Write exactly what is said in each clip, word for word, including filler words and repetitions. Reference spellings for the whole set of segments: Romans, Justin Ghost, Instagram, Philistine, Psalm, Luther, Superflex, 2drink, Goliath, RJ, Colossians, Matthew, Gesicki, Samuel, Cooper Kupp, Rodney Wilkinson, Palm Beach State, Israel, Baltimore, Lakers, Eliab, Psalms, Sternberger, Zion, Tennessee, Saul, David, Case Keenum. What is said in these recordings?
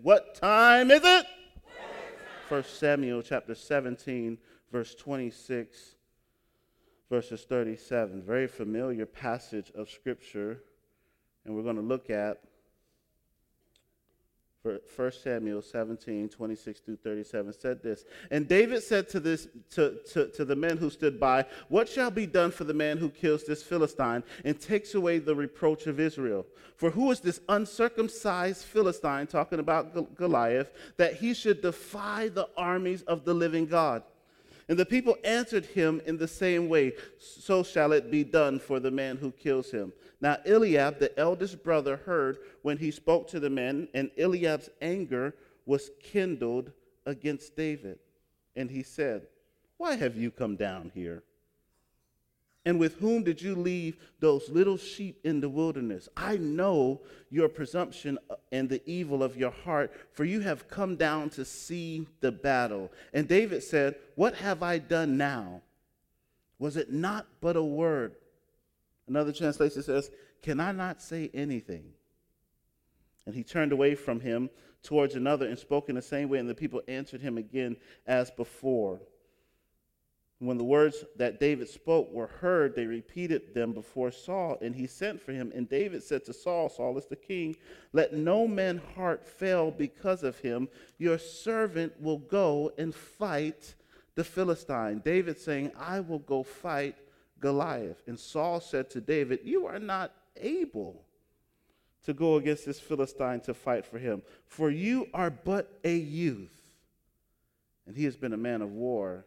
What time is it? First Samuel chapter seventeen, verse twenty-six, verses thirty-seven. Very familiar passage of Scripture. And we're going to look at First Samuel seventeen, twenty-six through thirty-seven. Said this, and David said to this to, to, to the men who stood by, what shall be done for the man who kills this Philistine and takes away the reproach of Israel? For who is this uncircumcised Philistine, talking about Goliath, that he should defy the armies of the living God? And the people answered him in the same way, so shall it be done for the man who kills him. Now Eliab, the eldest brother, heard when he spoke to the men, and Eliab's anger was kindled against David. And he said, why have you come down here? And with whom did you leave those little sheep in the wilderness? I know your presumption and the evil of your heart, for you have come down to see the battle. And David said, what have I done now? Was it not but a word? Another translation says, can I not say anything? And he turned away from him towards another and spoke in the same way, and the people answered him again as before. When the words that David spoke were heard, they repeated them before Saul, and he sent for him. And David said to Saul, Saul is the king, let no man's heart fail because of him. Your servant will go and fight the Philistine. David saying, I will go fight Goliath. And Saul said to David, you are not able to go against this Philistine to fight for him, for you are but a youth, and he has been a man of war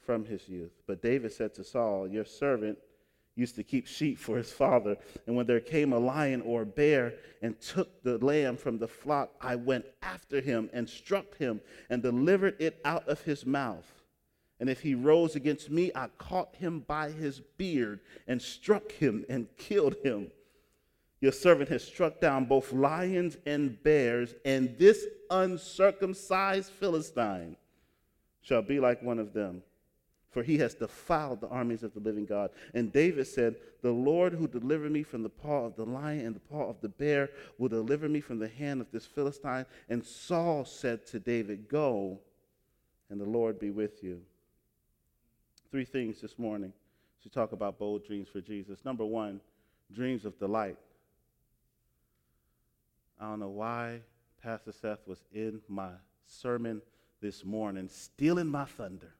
from his youth. But David said to Saul, your servant used to keep sheep for his father, and when there came a lion or a bear and took the lamb from the flock, I went after him and struck him and delivered it out of his mouth. And if he rose against me, I caught him by his beard and struck him and killed him. Your servant has struck down both lions and bears, and this uncircumcised Philistine shall be like one of them, for he has defiled the armies of the living God. And David said, the Lord who delivered me from the paw of the lion and the paw of the bear will deliver me from the hand of this Philistine. And Saul said to David, go, and the Lord be with you. Three things this morning to talk about bold dreams for Jesus. Number one, dreams of delight. I don't know why Pastor Seth was in my sermon this morning, stealing my thunder.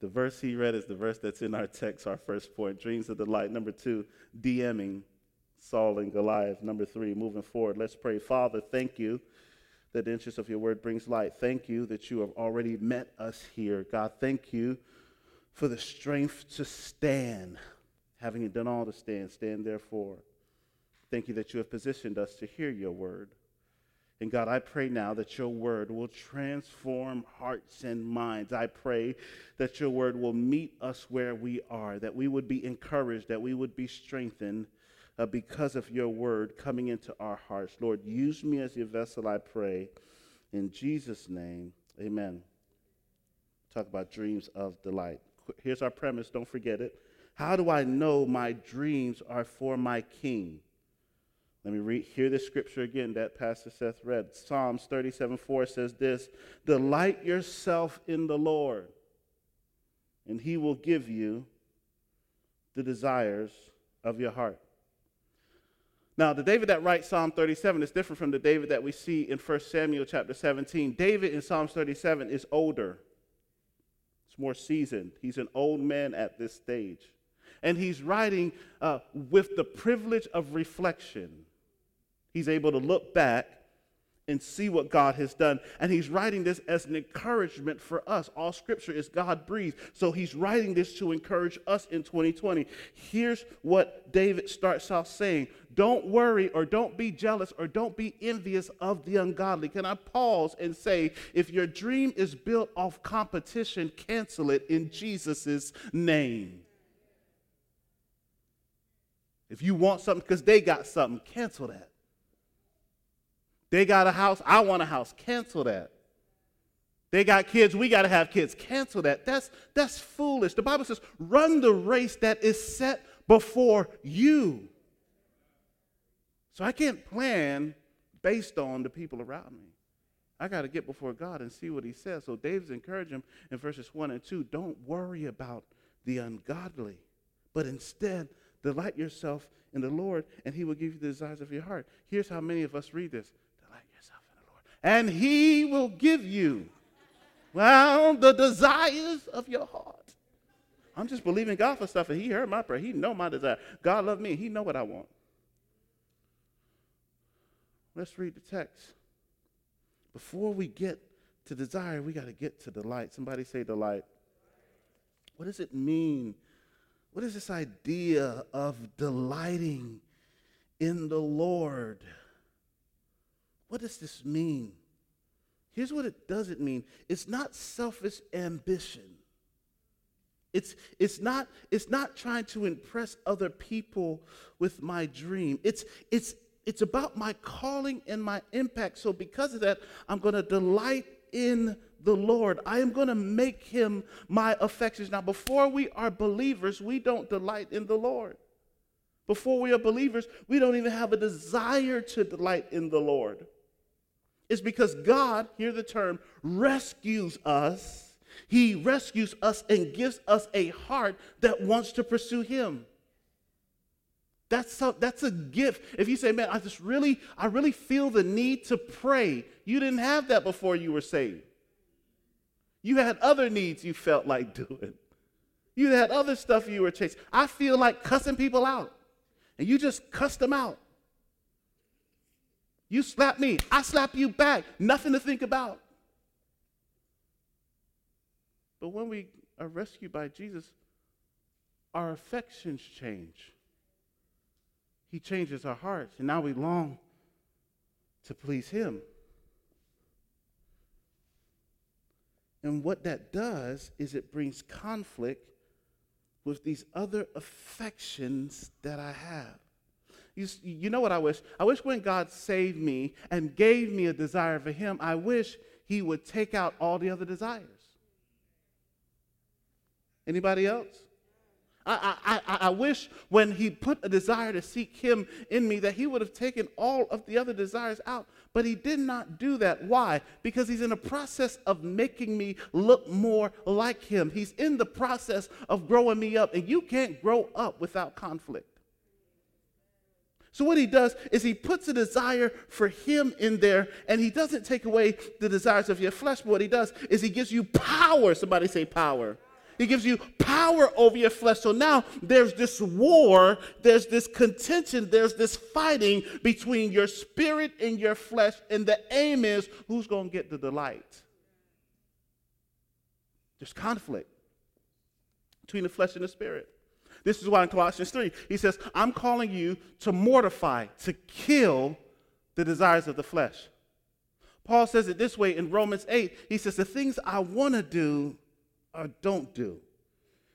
The verse he read is the verse that's in our text, our first point, dreams of delight. Number two, DMing Saul and Goliath. Number three, moving forward, let's pray. Father, thank you that the interest of your word brings light. Thank you that you have already met us here. God, thank you for the strength to stand, having done all to stand, stand therefore. Thank you that you have positioned us to hear your word. And God, I pray now that your word will transform hearts and minds. I pray that your word will meet us where we are, that we would be encouraged, that we would be strengthened uh, because of your word coming into our hearts. Lord, use me as your vessel, I pray. In Jesus' name, amen. Talk about dreams of delight. Here's our premise, don't forget it. How do I know my dreams are for my King? Let me read, hear this scripture again that Pastor Seth read. Psalms thirty-seven four says this, delight yourself in the Lord, and he will give you the desires of your heart. Now, the David that writes Psalm thirty-seven is different from the David that we see in First Samuel chapter seventeen. David in Psalms thirty-seven is older. It's more seasoned. He's an old man at this stage. And he's writing uh, with the privilege of reflection. He's able to look back and see what God has done. And he's writing this as an encouragement for us. All scripture is God-breathed. So he's writing this to encourage us in twenty twenty. Here's what David starts off saying. Don't worry, or don't be jealous, or don't be envious of the ungodly. Can I pause and say, if your dream is built off competition, cancel it in Jesus' name. If you want something because they got something, cancel that. They got a house, I want a house, cancel that. They got kids, we got to have kids, cancel that. That's, that's foolish. The Bible says, run the race that is set before you. So I can't plan based on the people around me. I got to get before God and see what he says. So David's encouraging him in verses one and two, don't worry about the ungodly, but instead delight yourself in the Lord, and he will give you the desires of your heart. Here's how many of us read this. Delight yourself in the Lord, and he will give you, well, the desires of your heart. I'm just believing God for stuff, and he heard my prayer. He know my desire. God loved me. He know what I want. Let's read the text. Before we get to desire, we got to get to delight. Somebody say delight. What does it mean? What is this idea of delighting in the Lord? What does this mean? Here's what it doesn't mean. It's not selfish ambition. It's, it's, not, it's not trying to impress other people with my dream. It's, it's, it's about my calling and my impact. So because of that, I'm going to delight in the Lord. I am going to make him my affections. Now, before we are believers, we don't delight in the Lord. Before we are believers, we don't even have a desire to delight in the Lord. It's because God, hear the term, rescues us. He rescues us and gives us a heart that wants to pursue him. That's a, that's a gift. If you say, man, I just really, I really feel the need to pray. You didn't have that before you were saved. You had other needs you felt like doing. You had other stuff you were chasing. I feel like cussing people out. And you just cussed them out. You slap me. I slap you back. Nothing to think about. But when we are rescued by Jesus, our affections change. He changes our hearts, and now we long to please him. And what that does is it brings conflict with these other affections that I have. You, you know what I wish? I wish when God saved me and gave me a desire for him, I wish he would take out all the other desires. Anybody else? I, I, I wish when he put a desire to seek him in me that he would have taken all of the other desires out, but he did not do that. Why? Because he's in the process of making me look more like him. He's in the process of growing me up, and you can't grow up without conflict. So what he does is he puts a desire for him in there, and he doesn't take away the desires of your flesh, but what he does is he gives you power. Somebody say power. He gives you power over your flesh. So now there's this war, there's this contention, there's this fighting between your spirit and your flesh, and the aim is who's going to get the delight. There's conflict between the flesh and the spirit. This is why in Colossians three, he says, I'm calling you to mortify, to kill the desires of the flesh. Paul says it this way in Romans eight. He says, the things I want to do, I don't do.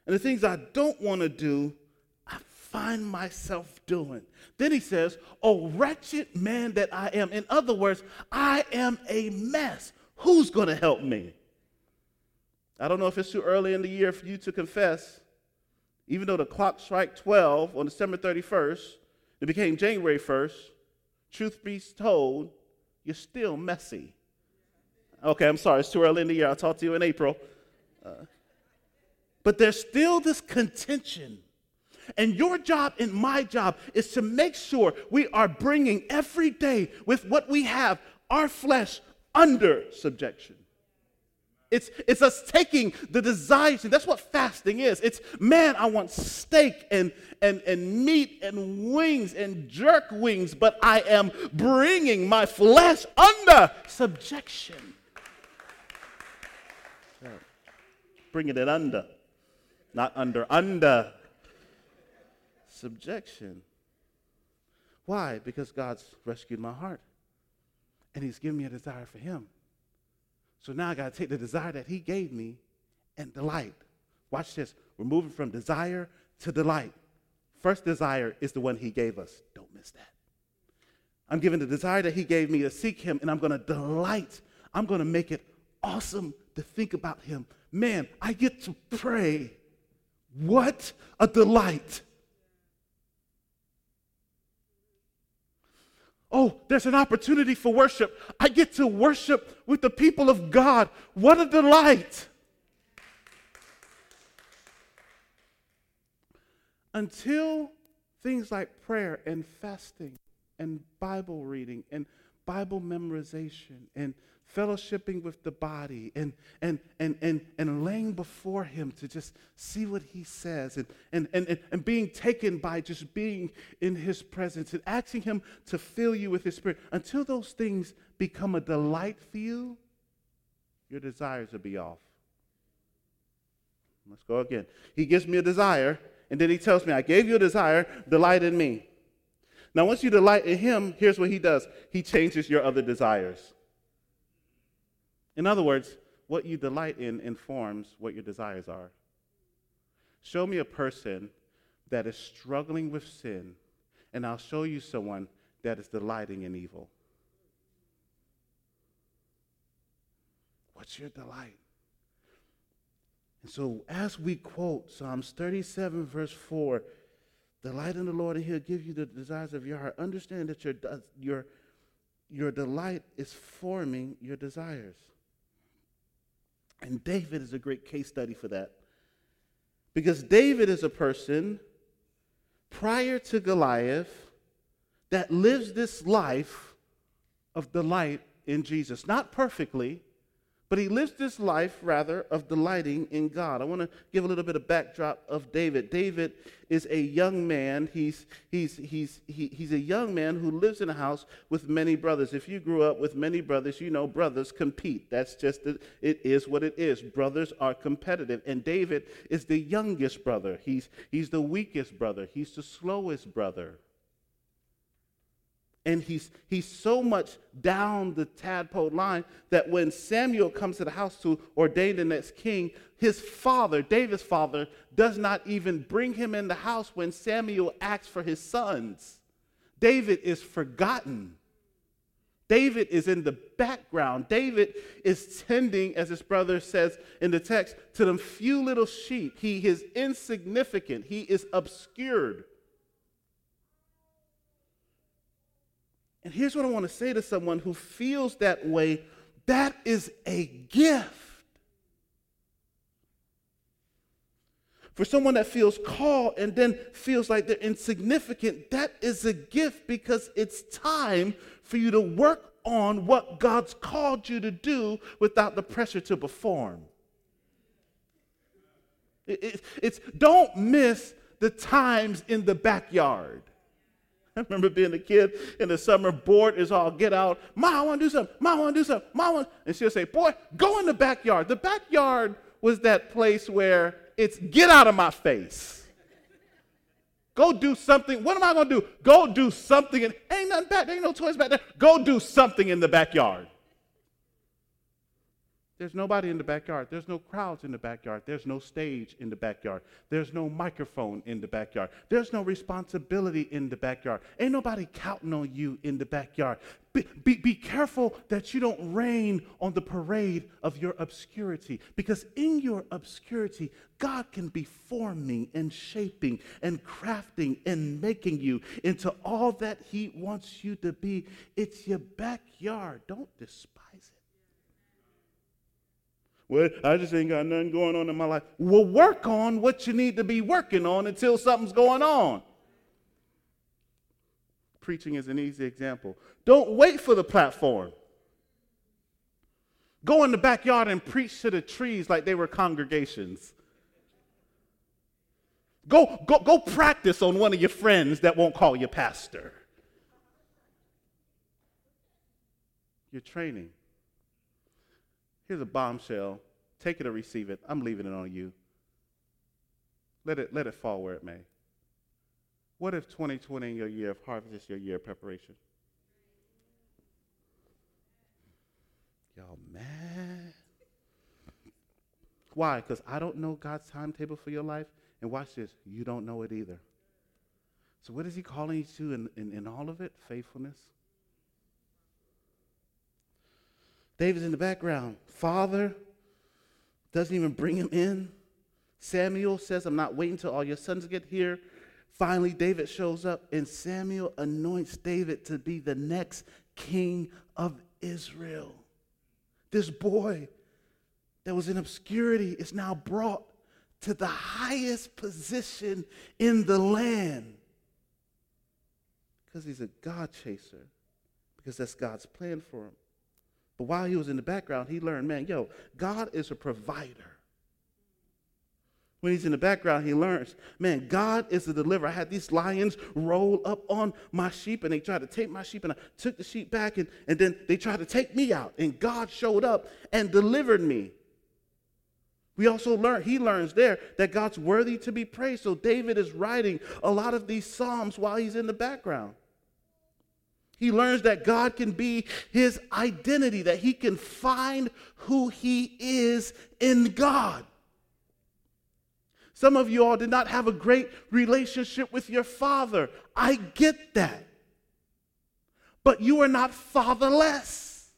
And the things I don't want to do, I find myself doing. Then he says, oh, wretched man that I am. In other words, I am a mess. Who's going to help me? I don't know if it's too early in the year for you to confess. Even though the clock struck twelve on December thirty-first, it became January first, truth be told, you're still messy. Okay, I'm sorry, it's too early in the year. I'll talk to you in April. Uh, but there's still this contention. And your job and my job is to make sure we are bringing every day with what we have, our flesh, under subjection. It's, it's us taking the desires, and that's what fasting is. It's, man, I want steak and, and, and meat and wings and jerk wings, but I am bringing my flesh under subjection. Bringing it under, not under, under subjection. Why? Because God's rescued my heart, and he's given me a desire for him. So now I got to take the desire that he gave me and delight. Watch this. We're moving from desire to delight. First desire is the one he gave us. Don't miss that. I'm giving the desire that he gave me to seek him, and I'm going to delight. I'm going to make it awesome to think about him. Man, I get to pray. What a delight. oh, there's an opportunity for worship. I get to worship with the people of God. What a delight. Until things like prayer and fasting and Bible reading and Bible memorization and fellowshipping with the body and and and and and laying before him to just see what he says and and and, and being taken by just being in his presence and asking him to fill you with his spirit, until those things become a delight for you, your desires will be off. Let's go again. He gives me a desire, and then he tells me, I gave you a desire, delight in me. Now, once you delight in him, here's what he does. He changes your other desires. In other words, what you delight in informs what your desires are. Show me a person that is struggling with sin, and I'll show you someone that is delighting in evil. What's your delight? And so as we quote Psalms thirty-seven, verse four, delight in the Lord, and he'll give you the desires of your heart. Understand that your, your, your delight is forming your desires. And David is a great case study for that. Because David is a person, prior to Goliath, that lives this life of delight in Jesus. Not perfectly, but he lives this life, rather, of delighting in God. I want to give a little bit of backdrop of David. David is a young man. He's he's he's he, he's a young man who lives in a house with many brothers. If you grew up with many brothers, you know brothers compete. That's just the, it is what it is. Brothers are competitive, and David is the youngest brother. He's he's the weakest brother. He's the slowest brother. And he's he's so much down the tadpole line that when Samuel comes to the house to ordain the next king, his father, David's father, does not even bring him in the house when Samuel asks for his sons. David is forgotten. David is in the background. David is tending, as his brother says in the text, to them few little sheep. He is insignificant. He is obscured. And here's what I want to say to someone who feels that way. That is a gift. For someone that feels called and then feels like they're insignificant, that is a gift, because it's time for you to work on what God's called you to do without the pressure to perform. It, it, it's don't miss the times in the backyard. I remember being a kid in the summer, bored is all get out. Ma, I want to do something. Ma, I want to do something. Ma, I want. And she'll say, boy, go in the backyard. The backyard was that place where it's get out of my face. Go do something. What am I going to do? Go do something. And ain't nothing back there. Ain't no toys back there. Go do something in the backyard. There's nobody in the backyard. There's no crowds in the backyard. There's no stage in the backyard. There's no microphone in the backyard. There's no responsibility in the backyard. Ain't nobody counting on you in the backyard. Be, be, be careful that you don't rain on the parade of your obscurity, because in your obscurity, God can be forming and shaping and crafting and making you into all that he wants you to be. It's your backyard. Don't despise it. Well, I just ain't got nothing going on in my life. Well, work on what you need to be working on until something's going on. Preaching is an easy example. Don't wait for the platform. Go in the backyard and preach to the trees like they were congregations. Go, go, go practice on one of your friends that won't call you pastor. You're training. Here's a bombshell. Take it or receive it. I'm leaving it on you. Let it, let it fall where it may. What if twenty twenty in your year of harvest is your year of preparation? Y'all mad? Why? Because I don't know God's timetable for your life. And watch this, you don't know it either. So what is he calling you to in, in, in all of it? Faithfulness. David's in the background. Father doesn't even bring him in. Samuel says, I'm not waiting till all your sons get here. Finally, David shows up, and Samuel anoints David to be the next king of Israel. This boy that was in obscurity is now brought to the highest position in the land because he's a God chaser, because that's God's plan for him. But while he was in the background, he learned, man, yo, God is a provider. When he's in the background, he learns, man, God is the deliverer. I had these lions roll up on my sheep, and they tried to take my sheep, and I took the sheep back, and, and then they tried to take me out, and God showed up and delivered me. We also learn, he learns there that God's worthy to be praised. So David is writing a lot of these Psalms while he's in the background. He learns that God can be his identity, that he can find who he is in God. Some of you all did not have a great relationship with your father. I get that. But you are not fatherless.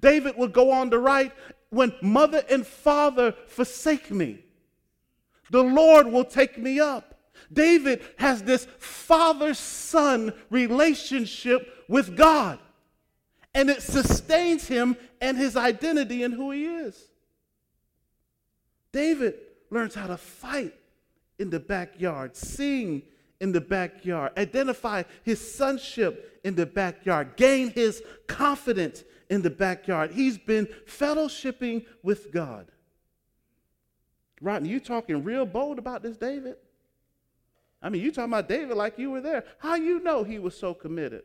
David would go on to write, when mother and father forsake me, the Lord will take me up. David has this father-son relationship with God, and it sustains him and his identity and who he is. David learns how to fight in the backyard, sing in the backyard, identify his sonship in the backyard, gain his confidence in the backyard. He's been fellowshipping with God. Rodney, you talking real bold about this, David? I mean, you talking about David like you were there. How you know he was so committed?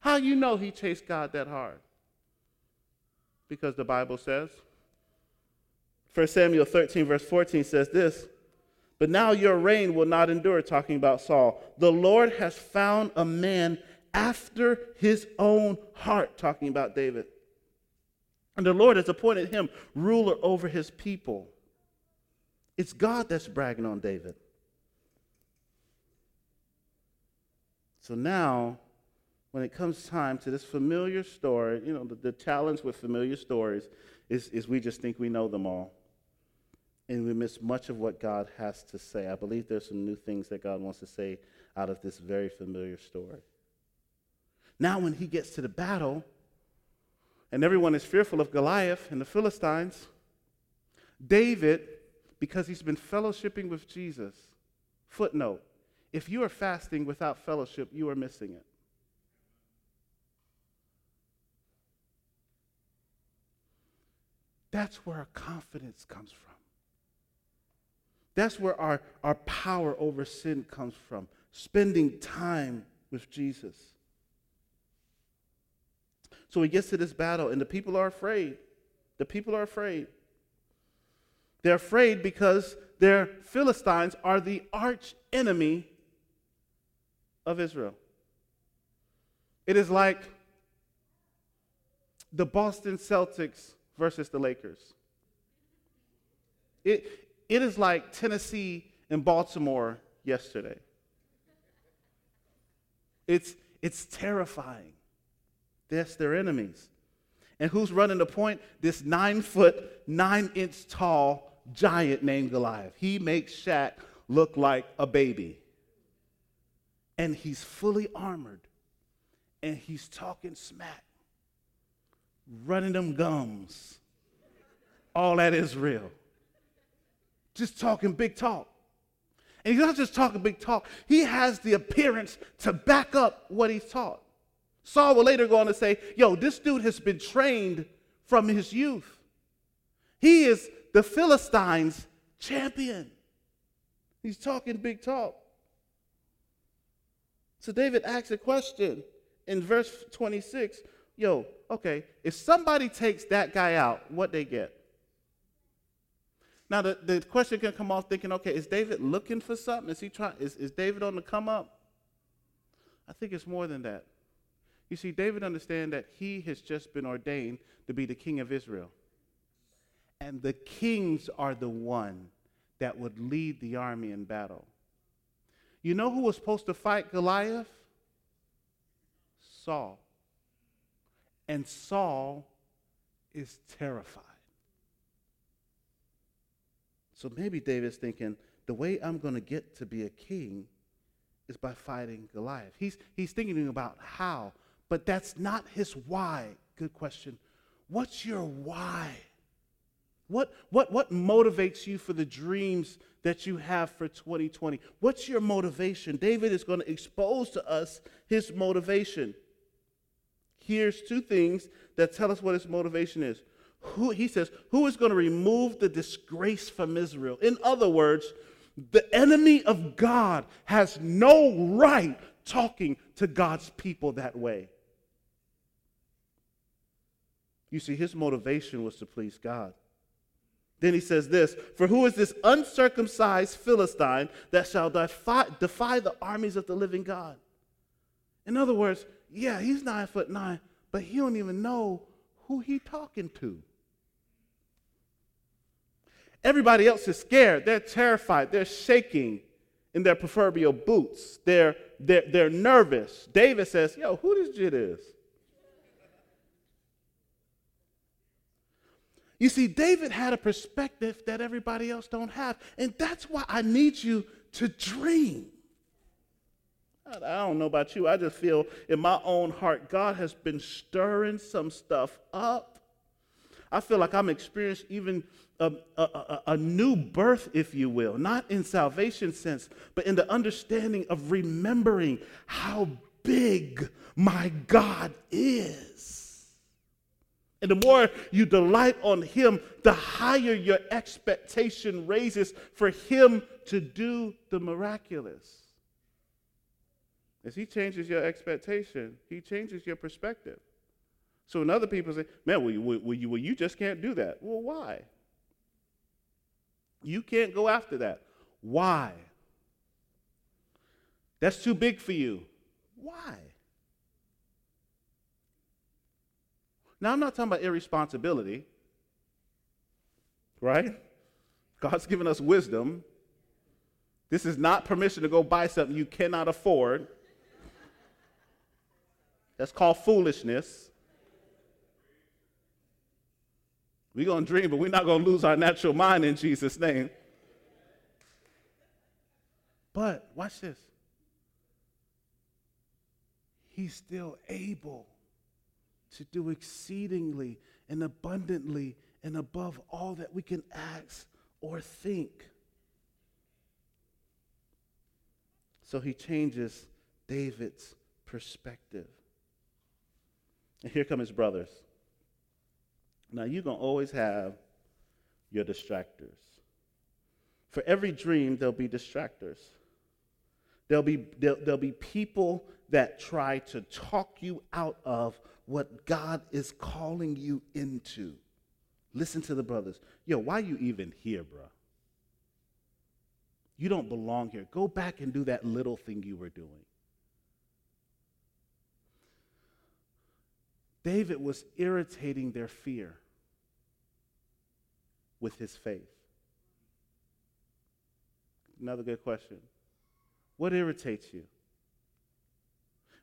How you know he chased God that hard? Because the Bible says, First Samuel thirteen, verse fourteen says this, but now your reign will not endure, talking about Saul. The Lord has found a man after his own heart, talking about David. And the Lord has appointed him ruler over his people. It's God that's bragging on David. So now, when it comes time to this familiar story, you know, the, the challenge with familiar stories is, is we just think we know them all. And we miss much of what God has to say. I believe there's some new things that God wants to say out of this very familiar story. Now when he gets to the battle, and everyone is fearful of Goliath and the Philistines, David, because he's been fellowshipping with Jesus, footnote, if you are fasting without fellowship, you are missing it. That's where our confidence comes from. That's where our, our power over sin comes from, spending time with Jesus. So he gets to this battle, and the people are afraid. The people are afraid. They're afraid because their Philistines are the arch enemy of Israel. It is like the Boston Celtics versus the Lakers. It. It is like Tennessee and Baltimore yesterday. It's, it's terrifying. That's their enemies. And who's running the point? This nine-foot, nine-inch tall giant named Goliath. He makes Shaq look like a baby. And he's fully armored. And he's talking smack. Running them gums. All that is real. Just talking big talk. And he's not just talking big talk. He has the appearance to back up what he's taught. Saul will later go on to say, yo, this dude has been trained from his youth. He is the Philistines' champion. He's talking big talk. So David asks a question in verse twenty-six. Yo, okay, if somebody takes that guy out, what they get? Now, the, the question can come off thinking, okay, is David looking for something? Is he trying? Is, is David on the come up? I think it's more than that. You see, David understands that he has just been ordained to be the king of Israel. And the kings are the one that would lead the army in battle. You know who was supposed to fight Goliath? Saul. And Saul is terrified. So maybe David's thinking, the way I'm going to get to be a king is by fighting Goliath. He's, he's thinking about how, but that's not his why. Good question. What's your why? What, what, what motivates you for the dreams that you have for twenty twenty? What's your motivation? David is going to expose to us his motivation. Here's two things that tell us what his motivation is. Who, he says, who is going to remove the disgrace from Israel? In other words, the enemy of God has no right talking to God's people that way. You see, his motivation was to please God. Then he says this, for who is this uncircumcised Philistine that shall defy, defy the armies of the living God? In other words, yeah, he's nine foot nine, but he don't even know who he talking to. Everybody else is scared. They're terrified. They're shaking in their proverbial boots. They're, they're, they're nervous. David says, yo, who this jit is? You see, David had a perspective that everybody else don't have, and that's why I need you to dream. I don't know about you. I just feel in my own heart, God has been stirring some stuff up. I feel like I'm experiencing even a, a, a, a new birth, if you will, not in salvation sense, but in the understanding of remembering how big my God is. And the more you delight on him, the higher your expectation raises for him to do the miraculous. As he changes your expectation, he changes your perspective. So when other people say, man, well you, well, you, well, you just can't do that. Well, why? You can't go after that. Why? That's too big for you. Why? Now, I'm not talking about irresponsibility, right? God's given us wisdom. This is not permission to go buy something you cannot afford. That's called foolishness. We're going to dream, but we're not going to lose our natural mind in Jesus' name. But watch this. He's still able to do exceedingly and abundantly and above all that we can ask or think. So he changes David's perspective. And here come his brothers. Now, you're going to always have your distractors. For every dream, there'll be distractors. There'll be, there'll, there'll be people that try to talk you out of what God is calling you into. Listen to the brothers. Yo, why you even here, bro? You don't belong here. Go back and do that little thing you were doing. David was irritating their fear with his faith. Another good question. What irritates you?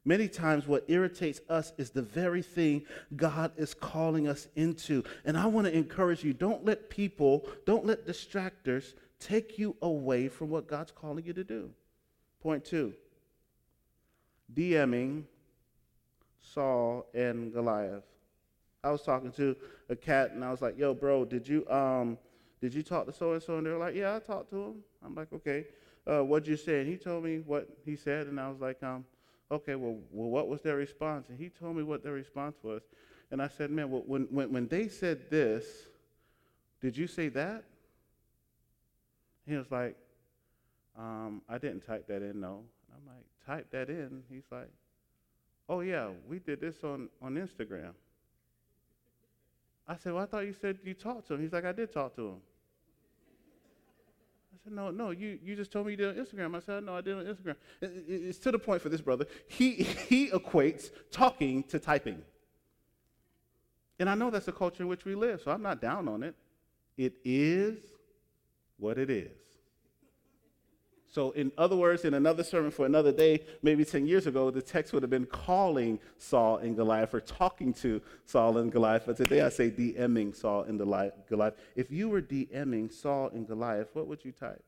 Many times what irritates us is the very thing God is calling us into. And I want to encourage you, don't let people, don't let distractors take you away from what God's calling you to do. Point two, DMing Saul and Goliath. I was talking to a cat, and I was like, yo, bro, did you um, did you talk to so-and-so? And they were like, yeah, I talked to him. I'm like, okay, uh, what'd you say? And he told me what he said, and I was like, um, okay, well, well, what was their response? And he told me what their response was. And I said, man, well, when, when, when they said this, did you say that? He was like, um, I didn't type that in, no. And I'm like, type that in? He's like, oh, yeah, we did this on, on Instagram. I said, well, I thought you said you talked to him. He's like, I did talk to him. I said, no, no, you, you just told me you did on Instagram. I said, no, I did on Instagram. It, it, it's to the point for this brother. He, he equates talking to typing. And I know that's the culture in which we live, so I'm not down on it. It is what it is. So in other words, in another sermon for another day, maybe ten years ago, the text would have been calling Saul and Goliath or talking to Saul and Goliath. But today I say DMing Saul and Goliath. If you were DMing Saul and Goliath, what would you type?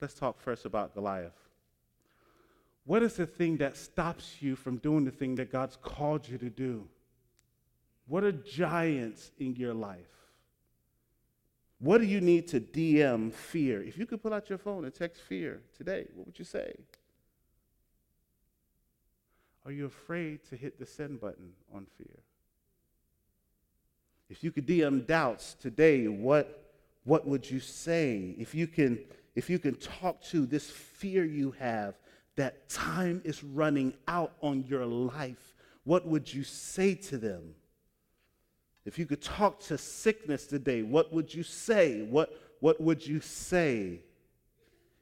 Let's talk first about Goliath. What is the thing that stops you from doing the thing that God's called you to do? What are giants in your life? What do you need to D M fear? If you could pull out your phone and text fear today, what would you say? Are you afraid to hit the send button on fear? If you could D M doubts today, what what would you say? If you can if you can talk to this fear you have that time is running out on your life, what would you say to them? If you could talk to sickness today, what would you say? What, what would you say?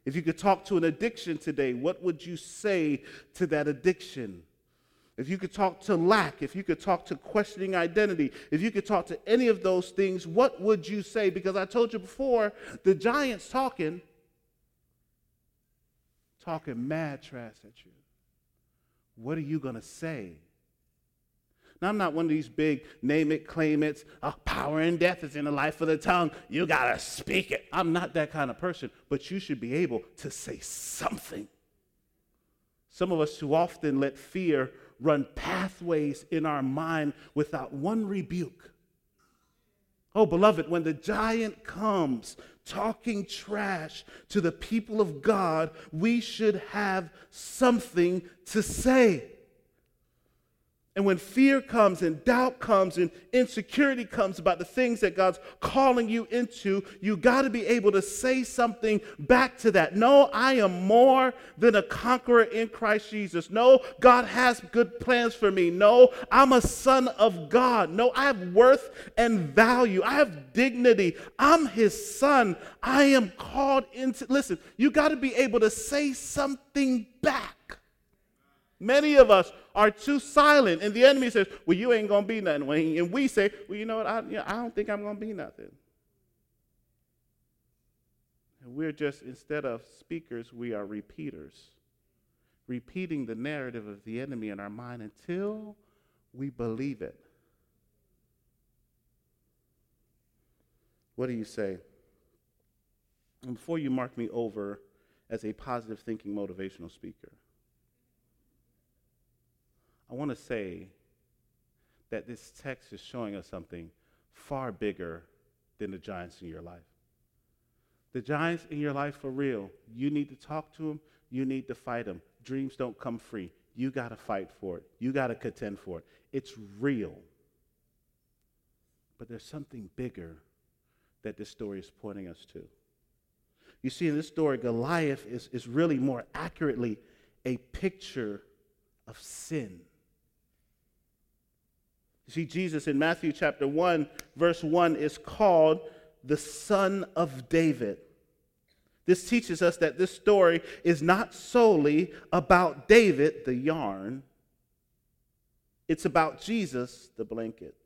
If you could talk to an addiction today, what would you say to that addiction? If you could talk to lack, if you could talk to questioning identity, if you could talk to any of those things, what would you say? Because I told you before, the giant's talking, talking mad trash at you. What are you going to say? Now, I'm not one of these big name it, claim it, oh, power and death is in the life of the tongue. You got to speak it. I'm not that kind of person, but you should be able to say something. Some of us too often let fear run pathways in our mind without one rebuke. Oh, beloved, when the giant comes talking trash to the people of God, we should have something to say. And when fear comes and doubt comes and insecurity comes about the things that God's calling you into, you got to be able to say something back to that. No, I am more than a conqueror in Christ Jesus. No, God has good plans for me. No, I'm a son of God. No, I have worth and value. I have dignity. I'm his son. I am called into, listen, you got to be able to say something back. Many of us are too silent, and the enemy says, well, you ain't going to be nothing. And we say, well, you know what, I, you know, I don't think I'm going to be nothing. And we're just, instead of speakers, we are repeaters, repeating the narrative of the enemy in our mind until we believe it. What do you say? And before you mark me over as a positive thinking motivational speaker, I want to say that this text is showing us something far bigger than the giants in your life. The giants in your life for real, you need to talk to them. You need to fight them. Dreams don't come free. You got to fight for it. You got to contend for it. It's real. But there's something bigger that this story is pointing us to. You see, in this story, Goliath is, is really more accurately a picture of sin. You see, Jesus in Matthew chapter one, verse one, is called the Son of David. This teaches us that this story is not solely about David, the yarn. It's about Jesus, the blanket.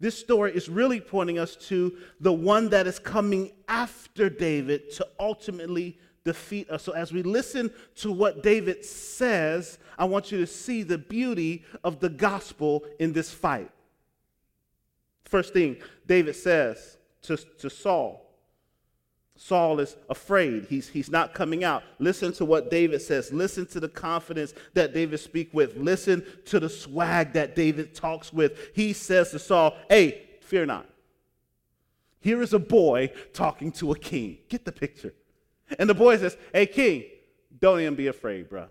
This story is really pointing us to the one that is coming after David to ultimately defeat us. So as we listen to what David says, I want you to see the beauty of the gospel in this fight. First thing David says to, to Saul, Saul is afraid. He's, he's not coming out. Listen to what David says. Listen to the confidence that David speaks with. Listen to the swag that David talks with. He says to Saul, hey, fear not. Here is a boy talking to a king. Get the picture. And the boy says, hey, king, don't even be afraid, bro.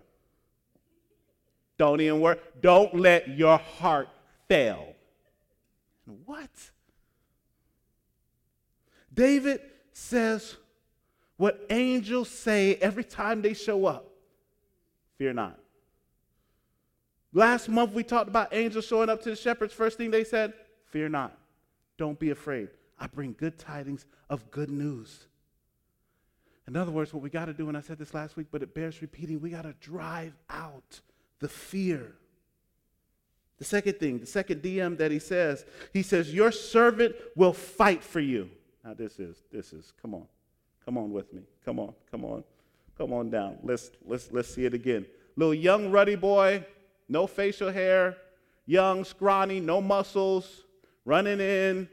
Don't even worry. Don't let your heart fail. What? David says what angels say every time they show up. Fear not. Last month we talked about angels showing up to the shepherds. First thing they said, fear not. Don't be afraid. I bring good tidings of good news. In other words, what we got to do, and I said this last week, but it bears repeating, we got to drive out the fear. The second thing, the second D M that he says, he says, your servant will fight for you. Now this is, this is, come on, come on with me. Come on, come on, come on down. Let's, let's, let's see it again. Little young ruddy boy, no facial hair, young, scrawny, no muscles, running in.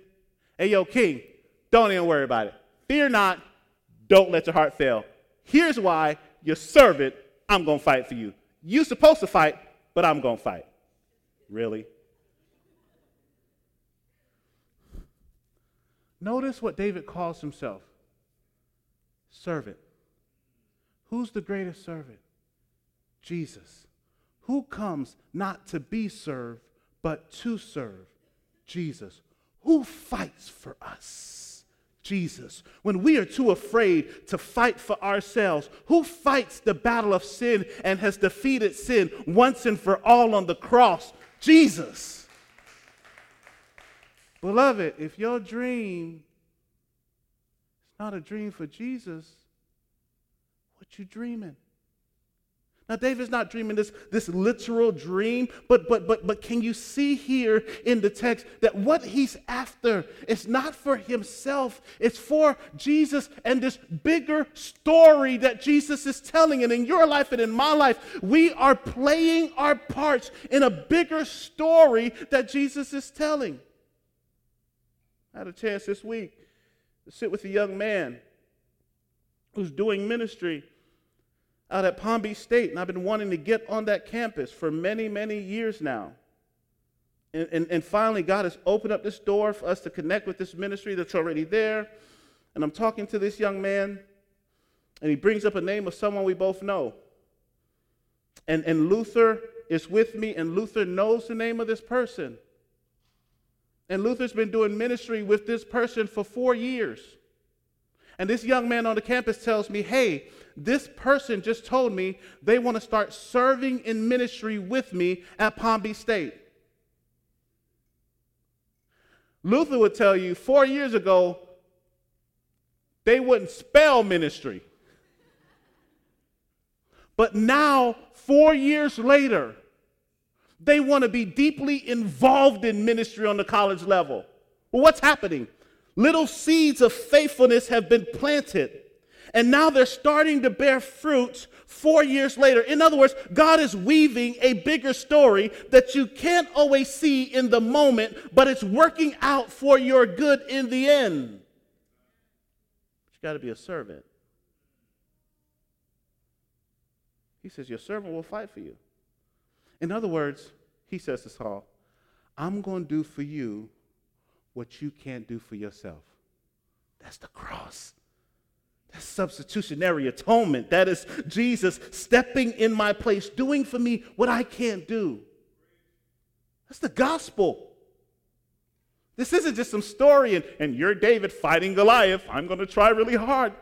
Hey, yo, king, don't even worry about it. Fear not. Don't let your heart fail. Here's why, your servant, I'm going to fight for you. You're supposed to fight, but I'm going to fight. Really? Notice what David calls himself. Servant. Who's the greatest servant? Jesus. Who comes not to be served, but to serve? Jesus. Who fights for us? Jesus. When we are too afraid to fight for ourselves, who fights the battle of sin and has defeated sin once and for all on the cross? Jesus. Beloved, if your dream is not a dream for Jesus, what you dreaming? Now, David's not dreaming this, this literal dream, but, but, but, but can you see here in the text that what he's after is not for himself, it's for Jesus and this bigger story that Jesus is telling. And in your life and in my life, we are playing our parts in a bigger story that Jesus is telling. I had a chance this week to sit with a young man who's doing ministry out at Palm Beach State, and I've been wanting to get on that campus for many, many years now. And, and, and finally, God has opened up this door for us to connect with this ministry that's already there. And I'm talking to this young man, and he brings up a name of someone we both know. And, and Luther is with me, and Luther knows the name of this person. And Luther's been doing ministry with this person for four years. And this young man on the campus tells me, hey, this person just told me they want to start serving in ministry with me at Palm Beach State. Luther would tell you four years ago, they wouldn't spell ministry. But now, four years later, they want to be deeply involved in ministry on the college level. Well, what's happening? Little seeds of faithfulness have been planted, and now they're starting to bear fruit four years later. In other words, God is weaving a bigger story that you can't always see in the moment, but it's working out for your good in the end. But you got to be a servant. He says, your servant will fight for you. In other words, he says to Saul, I'm going to do for you what you can't do for yourself. That's the cross. That's substitutionary atonement. That is Jesus stepping in my place, doing for me what I can't do. That's the gospel. This isn't just some story and, and you're David fighting Goliath. I'm going to try really hard.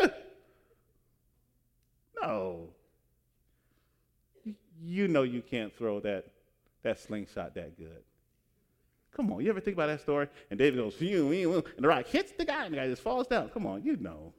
Yeah. No. You know you can't throw that, that slingshot that good. Come on, you ever think about that story? And David goes, phew, and the rock hits the guy, and the guy just falls down. Come on, you know.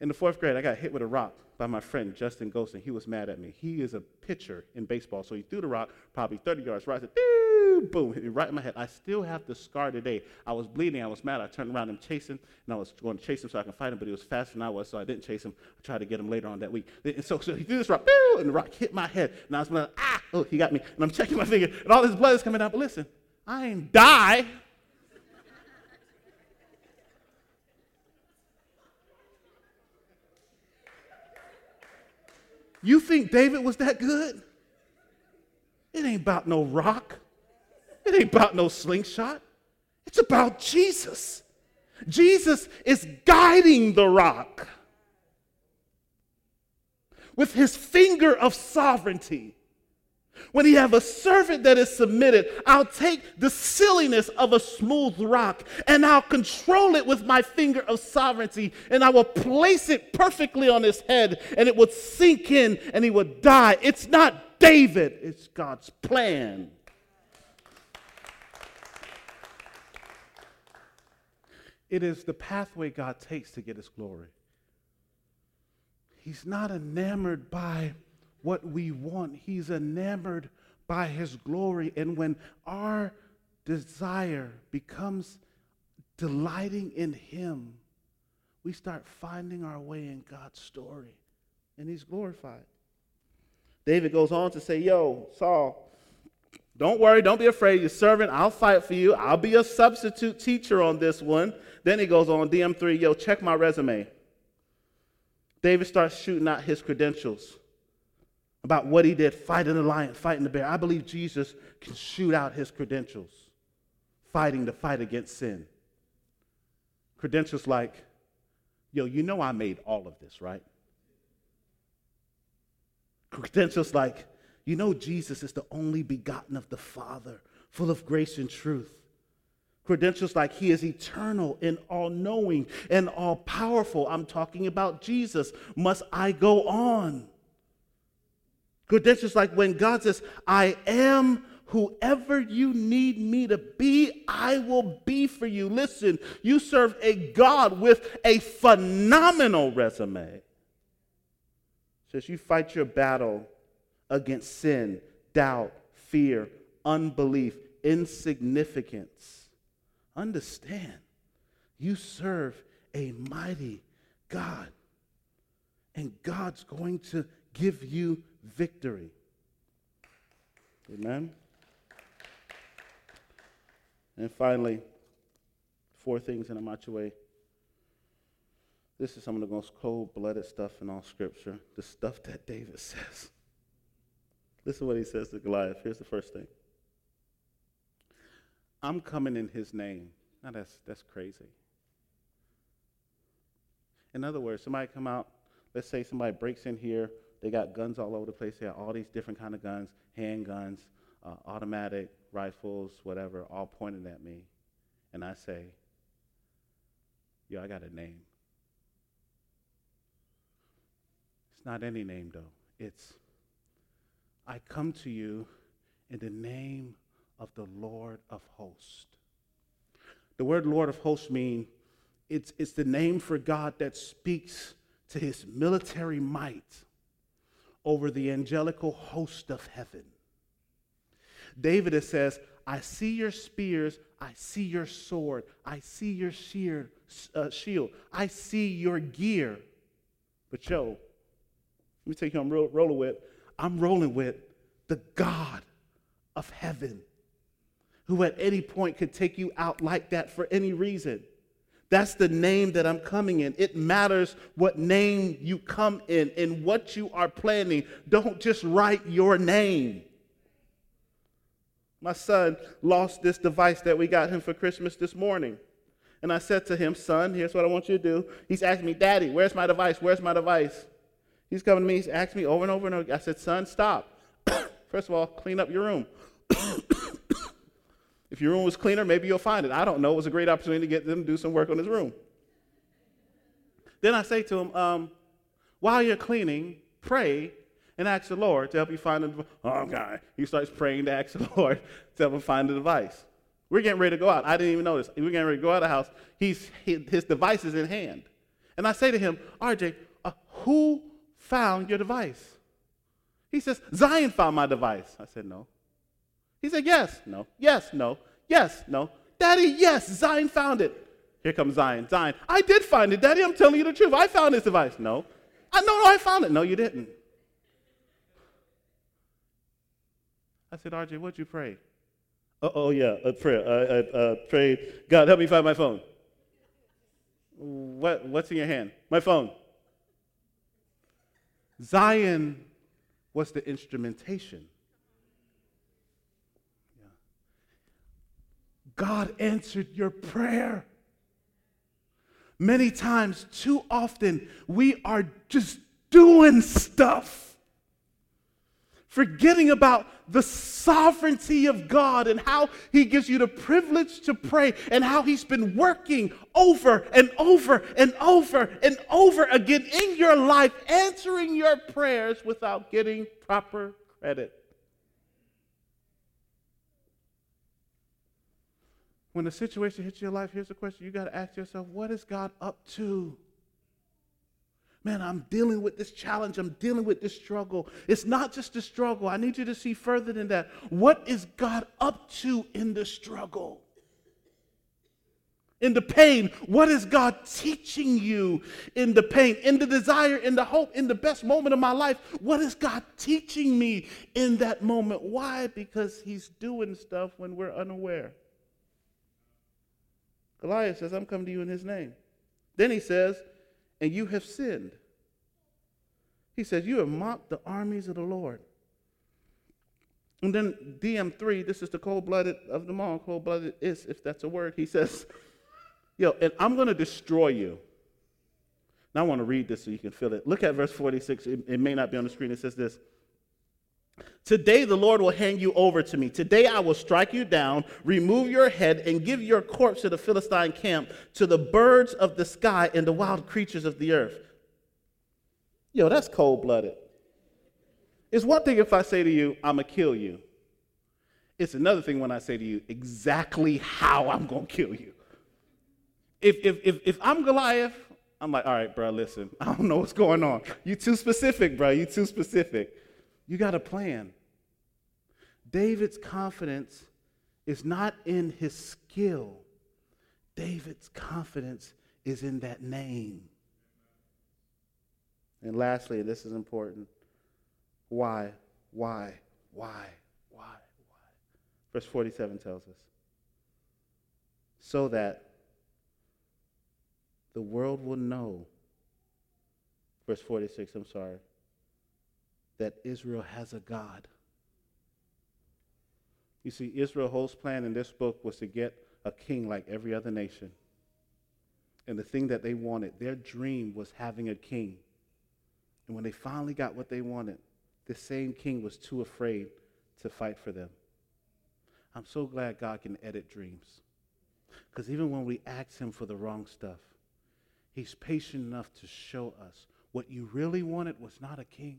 In the fourth grade, I got hit with a rock by my friend, Justin Ghost, and he was mad at me. He is a pitcher in baseball, so he threw the rock probably thirty yards right. I said, doo, boom, hit me right in my head. I still have the scar today. I was bleeding. I was mad. I turned around and chased him, and I was going to chase him so I could fight him, but he was faster than I was, so I didn't chase him. I tried to get him later on that week. And so, so he threw this rock, doo, and the rock hit my head, and I was like, ah. Oh, he got me. And I'm checking my finger, and all this blood is coming out. But listen, I ain't die. You think David was that good? It ain't about no rock. It ain't about no slingshot. It's about Jesus. Jesus is guiding the rock with his finger of sovereignty. When you have a servant that is submitted, I'll take the silliness of a smooth rock and I'll control it with my finger of sovereignty, and I will place it perfectly on his head, and it will sink in and he will die. It's not David, it's God's plan. It is the pathway God takes to get his glory. He's not enamored by what we want. He's enamored by his glory. And when our desire becomes delighting in him, we start finding our way in God's story, and he's glorified. David goes on to say, yo, Saul, Don't worry, don't be afraid, your servant, I'll fight for you. I'll be a substitute teacher on this one. Then he goes on, D M three, yo, check my resume. David starts shooting out his credentials about what he did, fighting the lion, fighting the bear. I believe Jesus can shoot out his credentials, fighting the fight against sin. Credentials like, yo, you know I made all of this, right? Credentials like, you know Jesus is the only begotten of the Father, full of grace and truth. Credentials like he is eternal and all-knowing and all-powerful. I'm talking about Jesus. Must I go on? Credentials like when God says, I am whoever you need me to be, I will be for you. Listen, you serve a God with a phenomenal resume. Says you fight your battle against sin, doubt, fear, unbelief, insignificance. Understand, you serve a mighty God, and God's going to give you victory. Amen. And finally, four things in a macho way. This is some of the most cold-blooded stuff in all Scripture, the stuff that David says. Listen to what he says to Goliath. Here's the first thing. I'm coming in his name. Now that's that's crazy. In other words, somebody come out, let's say somebody breaks in here, they got guns all over the place, they got all these different kind of guns, handguns, uh, automatic, rifles, whatever, all pointed at me. And I say, yo, I got a name. It's not any name though. It's, I come to you in the name of the Lord of hosts. The word Lord of hosts means it's, it's the name for God that speaks to his military might over the angelical host of heaven. David says, I see your spears, I see your sword, I see your sheer, uh, shield, I see your gear. But yo, let me take you on ro- roller with. I'm rolling with the God of heaven, who at any point could take you out like that for any reason. That's the name that I'm coming in. It matters what name you come in and what you are planning. Don't just write your name. My son lost this device that we got him for Christmas this morning. And I said to him, son, here's what I want you to do. He's asking me, Daddy, where's my device? Where's my device? He's coming to me, he's asked me over and over and over. I said, son, stop. First of all, clean up your room. If your room was cleaner, maybe you'll find it. I don't know. It was a great opportunity to get them to do some work on his room. Then I say to him, um, while you're cleaning, pray and ask the Lord to help you find the device. Oh, God. He starts praying to ask the Lord to help him find the device. We're getting ready to go out. I didn't even notice. We're getting ready to go out of the house. He's, he, his device is in hand. And I say to him, R J, uh, who found your device? He says, Zion found my device. I said, no. He said, yes, no, yes, no, yes, no. Daddy, yes, Zion found it. Here comes Zion, Zion. I did find it, Daddy, I'm telling you the truth. I found this device. No, I no, no, I found it. No, you didn't. I said, R J, what'd you pray? Uh-oh, yeah, a prayer. I, I, I prayed, God, help me find my phone. What? What's in your hand? My phone. Zion was the instrumentation. Yeah. God answered your prayer. Many times, too often, we are just doing stuff, forgetting about the sovereignty of God and how he gives you the privilege to pray and how he's been working over and over and over and over again in your life, answering your prayers without getting proper credit. When a situation hits your life, here's the question. You got to ask yourself, what is God up to? Man, I'm dealing with this challenge. I'm dealing with this struggle. It's not just the struggle. I need you to see further than that. What is God up to in the struggle? in the pain? What is God teaching you in the pain, in the desire, in the hope, in the best moment of my life? What is God teaching me in that moment? Why? Because he's doing stuff when we're unaware. Goliath says, I'm coming to you in his name. Then he says, and you have sinned. He says, you have mocked the armies of the Lord. And then D M three, this is the cold-blooded of them all, cold-blooded is, if that's a word, he says, yo, and I'm going to destroy you. Now I want to read this so you can feel it. Look at verse forty-six. It, it may not be on the screen. It says this. Today the Lord will hand you over to me. Today I will strike you down, remove your head, and give your corpse to the Philistine camp, to the birds of the sky and the wild creatures of the earth. Yo, that's cold-blooded. It's one thing if I say to you, I'm going to kill you. It's another thing when I say to you exactly how I'm going to kill you. If, if if if I'm Goliath, I'm like, all right, bro, listen, I don't know what's going on. You too specific, bro. You too specific. You got a plan. David's confidence is not in his skill. David's confidence is in that name. And lastly, this is important. Why, why, why, why, why? Verse forty-seven tells us, so that the world will know, verse forty-six, I'm sorry, that Israel has a God. You see, Israel's whole plan in this book was to get a king like every other nation. And the thing that they wanted, their dream was having a king. And when they finally got what they wanted, the same king was too afraid to fight for them. I'm so glad God can edit dreams. Because even when we ask him for the wrong stuff, he's patient enough to show us what you really wanted was not a king.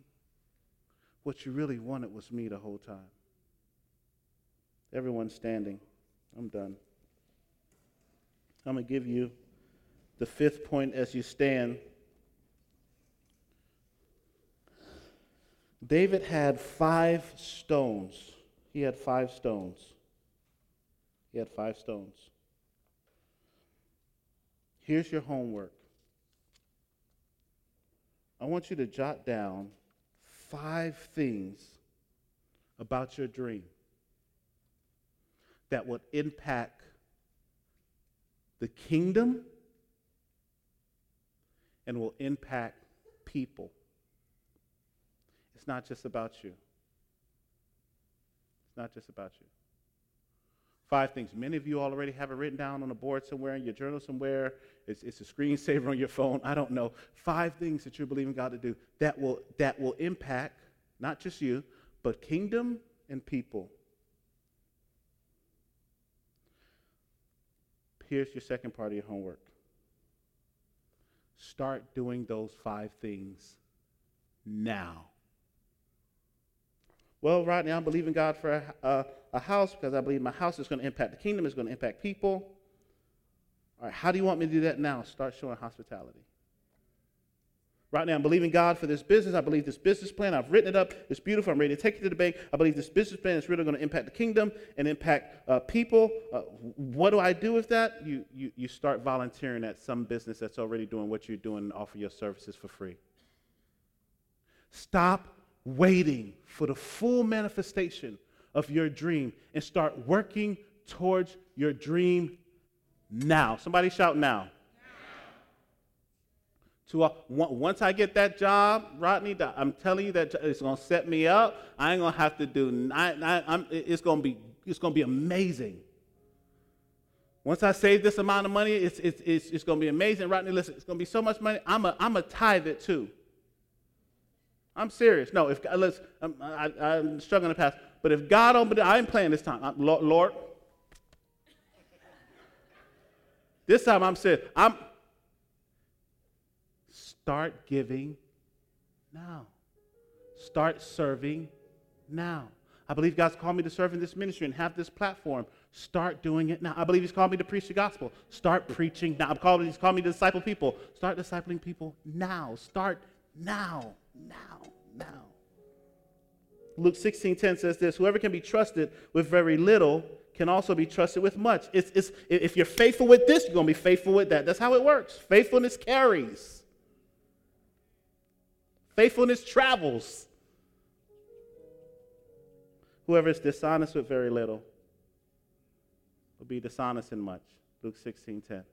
What you really wanted was me the whole time. Everyone's standing. I'm done. I'm going to give you the fifth point as you stand. David had five stones. He had five stones. He had five stones. Here's your homework. I want you to jot down five things about your dream that would impact the kingdom and will impact people. It's not just about you. It's not just about you. Five things. Many of you already have it written down on a board somewhere, in your journal somewhere. It's, it's a screensaver on your phone. I don't know. Five things that you're believing God to do that will that will impact not just you, but kingdom and people. Here's your second part of your homework. Start doing those five things now. Well, right now I'm believing God for a, a, a house because I believe my house is going to impact the kingdom. It's going to impact people. All right, how do you want me to do that now? Start showing hospitality. Right now I'm believing God for this business. I believe this business plan. I've written it up. It's beautiful. I'm ready to take it to the bank. I believe this business plan is really going to impact the kingdom and impact uh, people. Uh, what do I do with that? You, you, you start volunteering at some business that's already doing what you're doing and offer your services for free. Stop waiting for the full manifestation of your dream and start working towards your dream now. Somebody shout now. To, uh, once I get that job, Rodney, I'm telling you that it's going to set me up. I ain't going to have to do, I, I, I'm, it's going to be, it's going to be amazing. Once I save this amount of money, it's, it's, it's, it's going to be amazing. Rodney, listen, it's going to be so much money. I'm a, I'm a tithe it too. I'm serious. No, if let's, I'm, I, I'm struggling to pass. But if God opened it, I ain't playing this time. I'm, Lord, Lord, this time I'm serious. I'm start giving now. Start serving now. I believe God's called me to serve in this ministry and have this platform. Start doing it now. I believe He's called me to preach the gospel. Start preaching now. I'm called, He's called me to disciple people. Start discipling people now. Start now. Now, now. Luke sixteen ten says this, whoever can be trusted with very little can also be trusted with much. It's, it's, if you're faithful with this, you're going to be faithful with that. That's how it works. Faithfulness carries. Faithfulness travels. Whoever is dishonest with very little will be dishonest in much. Luke sixteen ten.